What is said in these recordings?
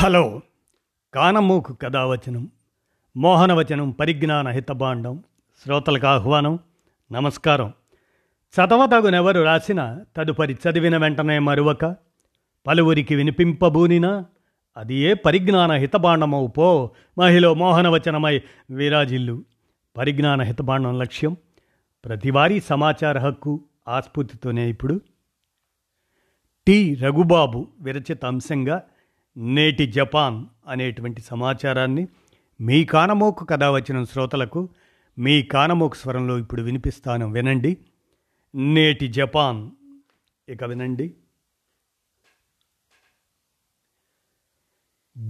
Hello, కానమూకు కథావచనం, మోహనవచనం, పరిజ్ఞాన హితభాండం శ్రోతలకు ఆహ్వానం. నమస్కారం. చదవతగునెవరు రాసిన తదుపరి చదివిన వెంటనే మరువక పలువురికి వినిపింపబూనినా అది ఏ పరిజ్ఞాన హితభాండమవు పో మహిళ మోహనవచనమై విరాజిల్లు. పరిజ్ఞాన హితభాండం లక్ష్యం ప్రతివారీ సమాచార హక్కు ఆస్ఫూర్తితోనే ఇప్పుడు టి రఘుబాబు విరచిత అంశంగా నేటి జపాన్ అనేటువంటి సమాచారాన్ని మీ కానమోకు కథ వచ్చిన శ్రోతలకు మీ కానమోకు స్వరంలో ఇప్పుడు వినిపిస్తాను. వినండి. నేటి జపాన్. ఇక వినండి.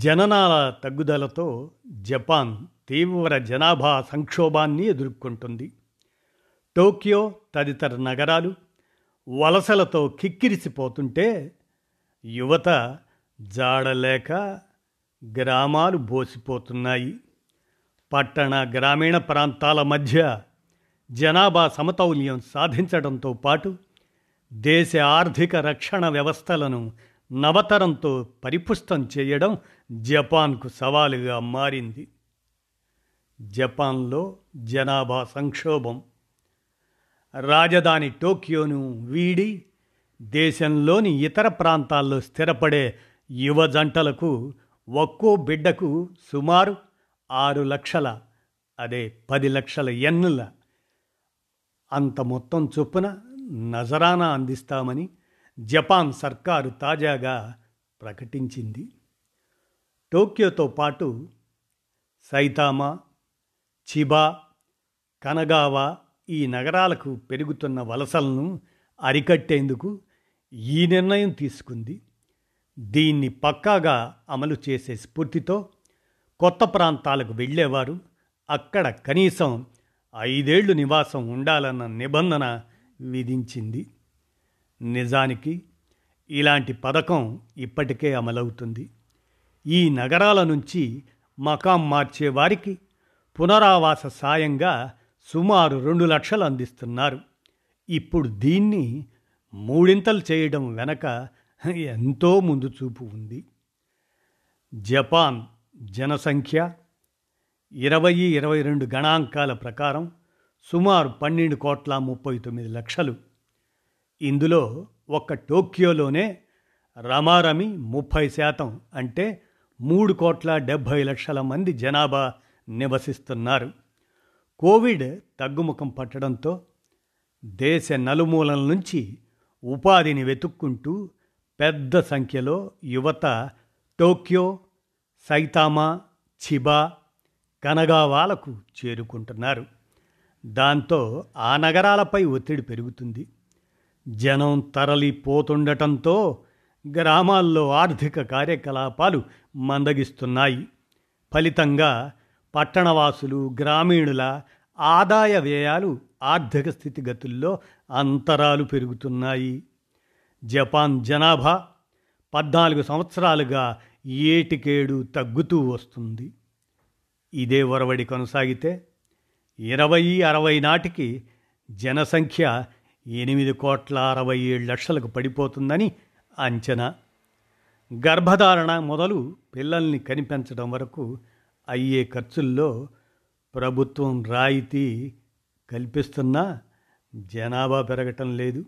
జననాల తగ్గుదలతో జపాన్ తీవ్ర జనాభా సంక్షోభాన్ని ఎదుర్కొంటుంది. టోక్యో తదితర నగరాలు వలసలతో కిక్కిరిసిపోతుంటే యువత జాడలేక గ్రామాలు బోసిపోతున్నాయి. పట్టణ గ్రామీణ ప్రాంతాల మధ్య జనాభా సమతౌల్యం సాధించడంతో పాటు దేశ ఆర్థిక రక్షణ వ్యవస్థలను నవతరంతో పరిపుష్టం చేయడం జపాన్కు సవాలుగా మారింది. జపాన్లో జనాభా సంక్షోభం రాజధాని టోక్యోను వీడి దేశంలోని ఇతర ప్రాంతాల్లో స్థిరపడే యువ జంటలకు ఒక్కో బిడ్డకు సుమారు 6 లక్షల 10 లక్షల యెన్నుల అంత మొత్తం చొప్పున నజరానా అందిస్తామని జపాన్ సర్కారు తాజాగా ప్రకటించింది. టోక్యోతో పాటు సైతామా, చిబా, కనగావా ఈ నగరాలకు పెరుగుతున్న వలసలను అరికట్టేందుకు ఈ నిర్ణయం తీసుకుంది. దీన్ని పక్కాగా అమలు చేసే స్ఫూర్తితో కొత్త ప్రాంతాలకు వెళ్ళేవారు అక్కడ కనీసం 5 ఏళ్లు నివాసం ఉండాలన్న నిబంధన విధించింది. నిజానికి ఇలాంటి పథకం ఇప్పటికే అమలవుతుంది. ఈ నగరాల నుంచి మకాం మార్చేవారికి పునరావాస సాయంగా సుమారు 2 లక్షలు అందిస్తున్నారు. ఇప్పుడు దీన్ని మూడింతలు చేయడం వెనక ఎంతో ముందు చూపు ఉంది. జపాన్ జనసంఖ్య 2022 గణాంకాల ప్రకారం సుమారు 12,39,00,000. ఇందులో ఒక్క టోక్యోలోనే రమారమి 30%, అంటే 3,70,00,000 మంది జనాభా నివసిస్తున్నారు. కోవిడ్ తగ్గుముఖం పట్టడంతో దేశ నలుమూలల నుంచి ఉపాధిని వెతుక్కుంటూ పెద్ద సంఖ్యలో యువత టోక్యో, సైతామా, చిబా, కనగావాలకు చేరుకుంటున్నారు. దాంతో ఆ నగరాలపై ఒత్తిడి పెరుగుతుంది. జనం తరలిపోతుండటంతో గ్రామాల్లో ఆర్థిక కార్యకలాపాలు మందగిస్తున్నాయి. ఫలితంగా పట్టణవాసులు, గ్రామీణుల ఆదాయ వ్యయాలు, ఆర్థిక స్థితిగతుల్లో అంతరాలు పెరుగుతున్నాయి. జపాన్ జనాభా 14 సంవత్సరాలుగా ఏటికేడు తగ్గుతూ వస్తుంది. ఇదే ఒరవడి కొనసాగితే 2060 నాటికి జనసంఖ్య 8,67,00,000కు పడిపోతుందని అంచనా. గర్భధారణ మొదలు పిల్లల్ని కనిపెంచడం వరకు అయ్యే ఖర్చుల్లో ప్రభుత్వం రాయితీ కల్పిస్తున్నా జనాభా పెరగటం లేదు.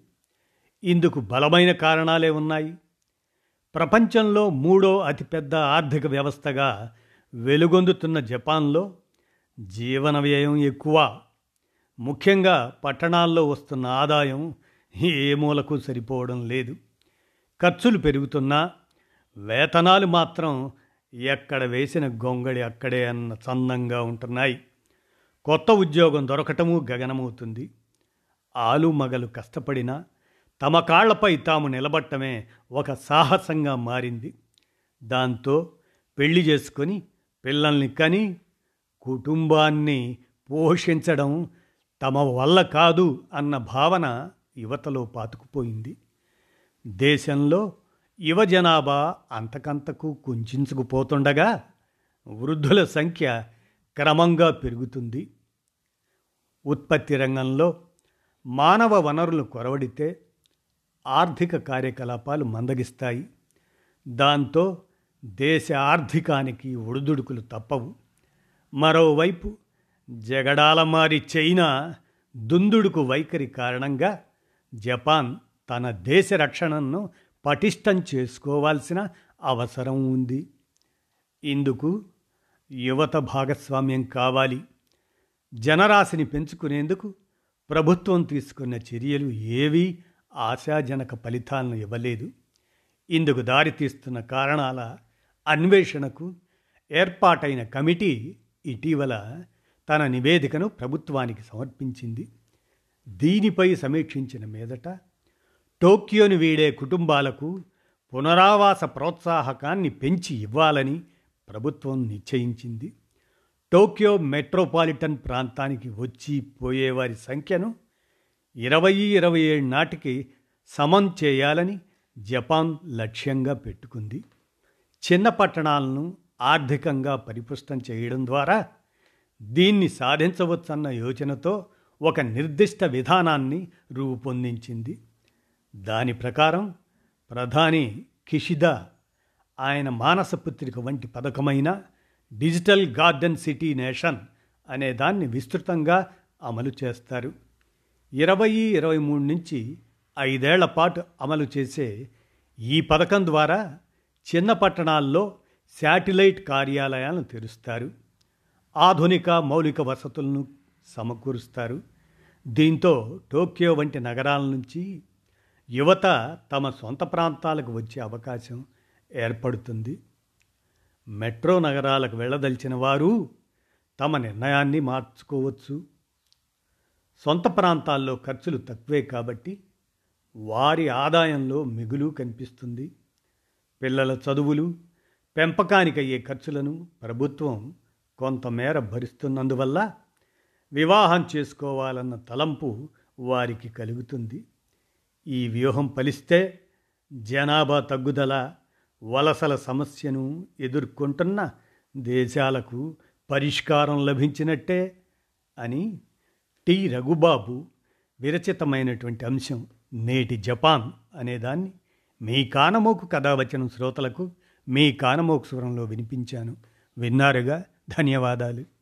ఇందుకు బలమైన కారణాలే ఉన్నాయి. ప్రపంచంలో 3వ అతిపెద్ద ఆర్థిక వ్యవస్థగా వెలుగొందుతున్న జపాన్లో జీవన వ్యయం ఎక్కువ. ముఖ్యంగా పట్టణాల్లో వస్తున్న ఆదాయం ఏ మూలకు సరిపోవడం లేదు. ఖర్చులు పెరుగుతున్నా వేతనాలు మాత్రం ఎక్కడ వేసిన గొంగళి అక్కడే అన్న చందంగా ఉంటున్నాయి. కొత్త ఉద్యోగం దొరకటము గగనమవుతుంది. ఆలుమగలు కష్టపడినా తమ కాళ్లపై తాము నిలబట్టమే ఒక సాహసంగా మారింది. దాంతో పెళ్లి చేసుకొని పిల్లల్ని కని కుటుంబాన్ని పోషించడం తమ వల్ల కాదు అన్న భావన యువతలో పాతుకుపోయింది. దేశంలో యువ జనాభా అంతకంతకు కుంచుకుపోతుండగా వృద్ధుల సంఖ్య క్రమంగా పెరుగుతుంది. ఉత్పత్తి రంగంలో మానవ వనరులు కొరవడితే ఆర్థిక కార్యకలాపాలు మందగిస్తాయి. దాంతో దేశ ఆర్థికానికి ఒడిదుడుకులు తప్పవు. మరోవైపు జగడాలమారి చైనా దుందుడుకు వైఖరి కారణంగా జపాన్ తన దేశ రక్షణను పటిష్టం చేసుకోవాల్సిన అవసరం ఉంది. ఇందుకు యువత భాగస్వామ్యం కావాలి. జనరాశిని పెంచుకునేందుకు ప్రభుత్వం తీసుకున్న చర్యలు ఏవీ ఆశాజనక ఫలితాలను ఇవ్వలేదు. ఇందుకు దారితీస్తున్న కారణాల అన్వేషణకు ఏర్పాటైన కమిటీ ఇటీవల తన నివేదికను ప్రభుత్వానికి సమర్పించింది. దీనిపై సమీక్షించిన మీదట టోక్యోను వీడే కుటుంబాలకు పునరావాస ప్రోత్సాహకాన్ని పెంచి ఇవ్వాలని ప్రభుత్వం నిశ్చయించింది. టోక్యో మెట్రోపాలిటన్ ప్రాంతానికి వచ్చి పోయేవారి సంఖ్యను 2027 నాటికి సమం చేయాలని జపాన్ లక్ష్యంగా పెట్టుకుంది. చిన్న పట్టణాలను ఆర్థికంగా పరిపుష్టం చేయడం ద్వారా దీన్ని సాధించవచ్చన్న యోచనతో ఒక నిర్దిష్ట విధానాన్ని రూపొందించింది. దాని ప్రకారం ప్రధాని కిషిదా ఆయన మానస పుత్రిక వంటి పథకమైన డిజిటల్ గార్డెన్ సిటీ నేషన్ అనే దాన్ని విస్తృతంగా అమలు చేస్తారు. 2023 నుంచి 5 ఏళ్ల పాటు అమలు చేసే ఈ పథకం ద్వారా చిన్న పట్టణాల్లో శాటిలైట్ కార్యాలయాలను తెరుస్తారు. ఆధునిక మౌలిక వసతులను సమకూరుస్తారు. దీంతో టోక్యో వంటి నగరాల నుంచి యువత తమ సొంత ప్రాంతాలకు వచ్చే అవకాశం ఏర్పడుతుంది. మెట్రో నగరాలకు వెళ్ళదలిచిన వారు తమ నిర్ణయాన్ని మార్చుకోవచ్చు. సొంత ప్రాంతాల్లో ఖర్చులు తక్కువే కాబట్టి వారి ఆదాయంలో మిగులు కనిపిస్తుంది. పిల్లల చదువులు, పెంపకానికయ్యే ఖర్చులను ప్రభుత్వం కొంతమేర భరిస్తున్నందువల్ల వివాహం చేసుకోవాలన్న తలంపు వారికి కలుగుతుంది. ఈ వ్యూహం ఫలిస్తే జనాభా తగ్గుదల, వలసల సమస్యను ఎదుర్కొంటున్న దేశాలకు పరిష్కారం లభించినట్టే అని టి రఘుబాబు విరచితమైనటువంటి అంశం నేటి జపాన్ అనేదాన్ని మీ కానమోకు కథావచనం శ్రోతలకు మీ కానమోకు స్వరంలో వినిపించాను. విన్నారుగా. ధన్యవాదాలు.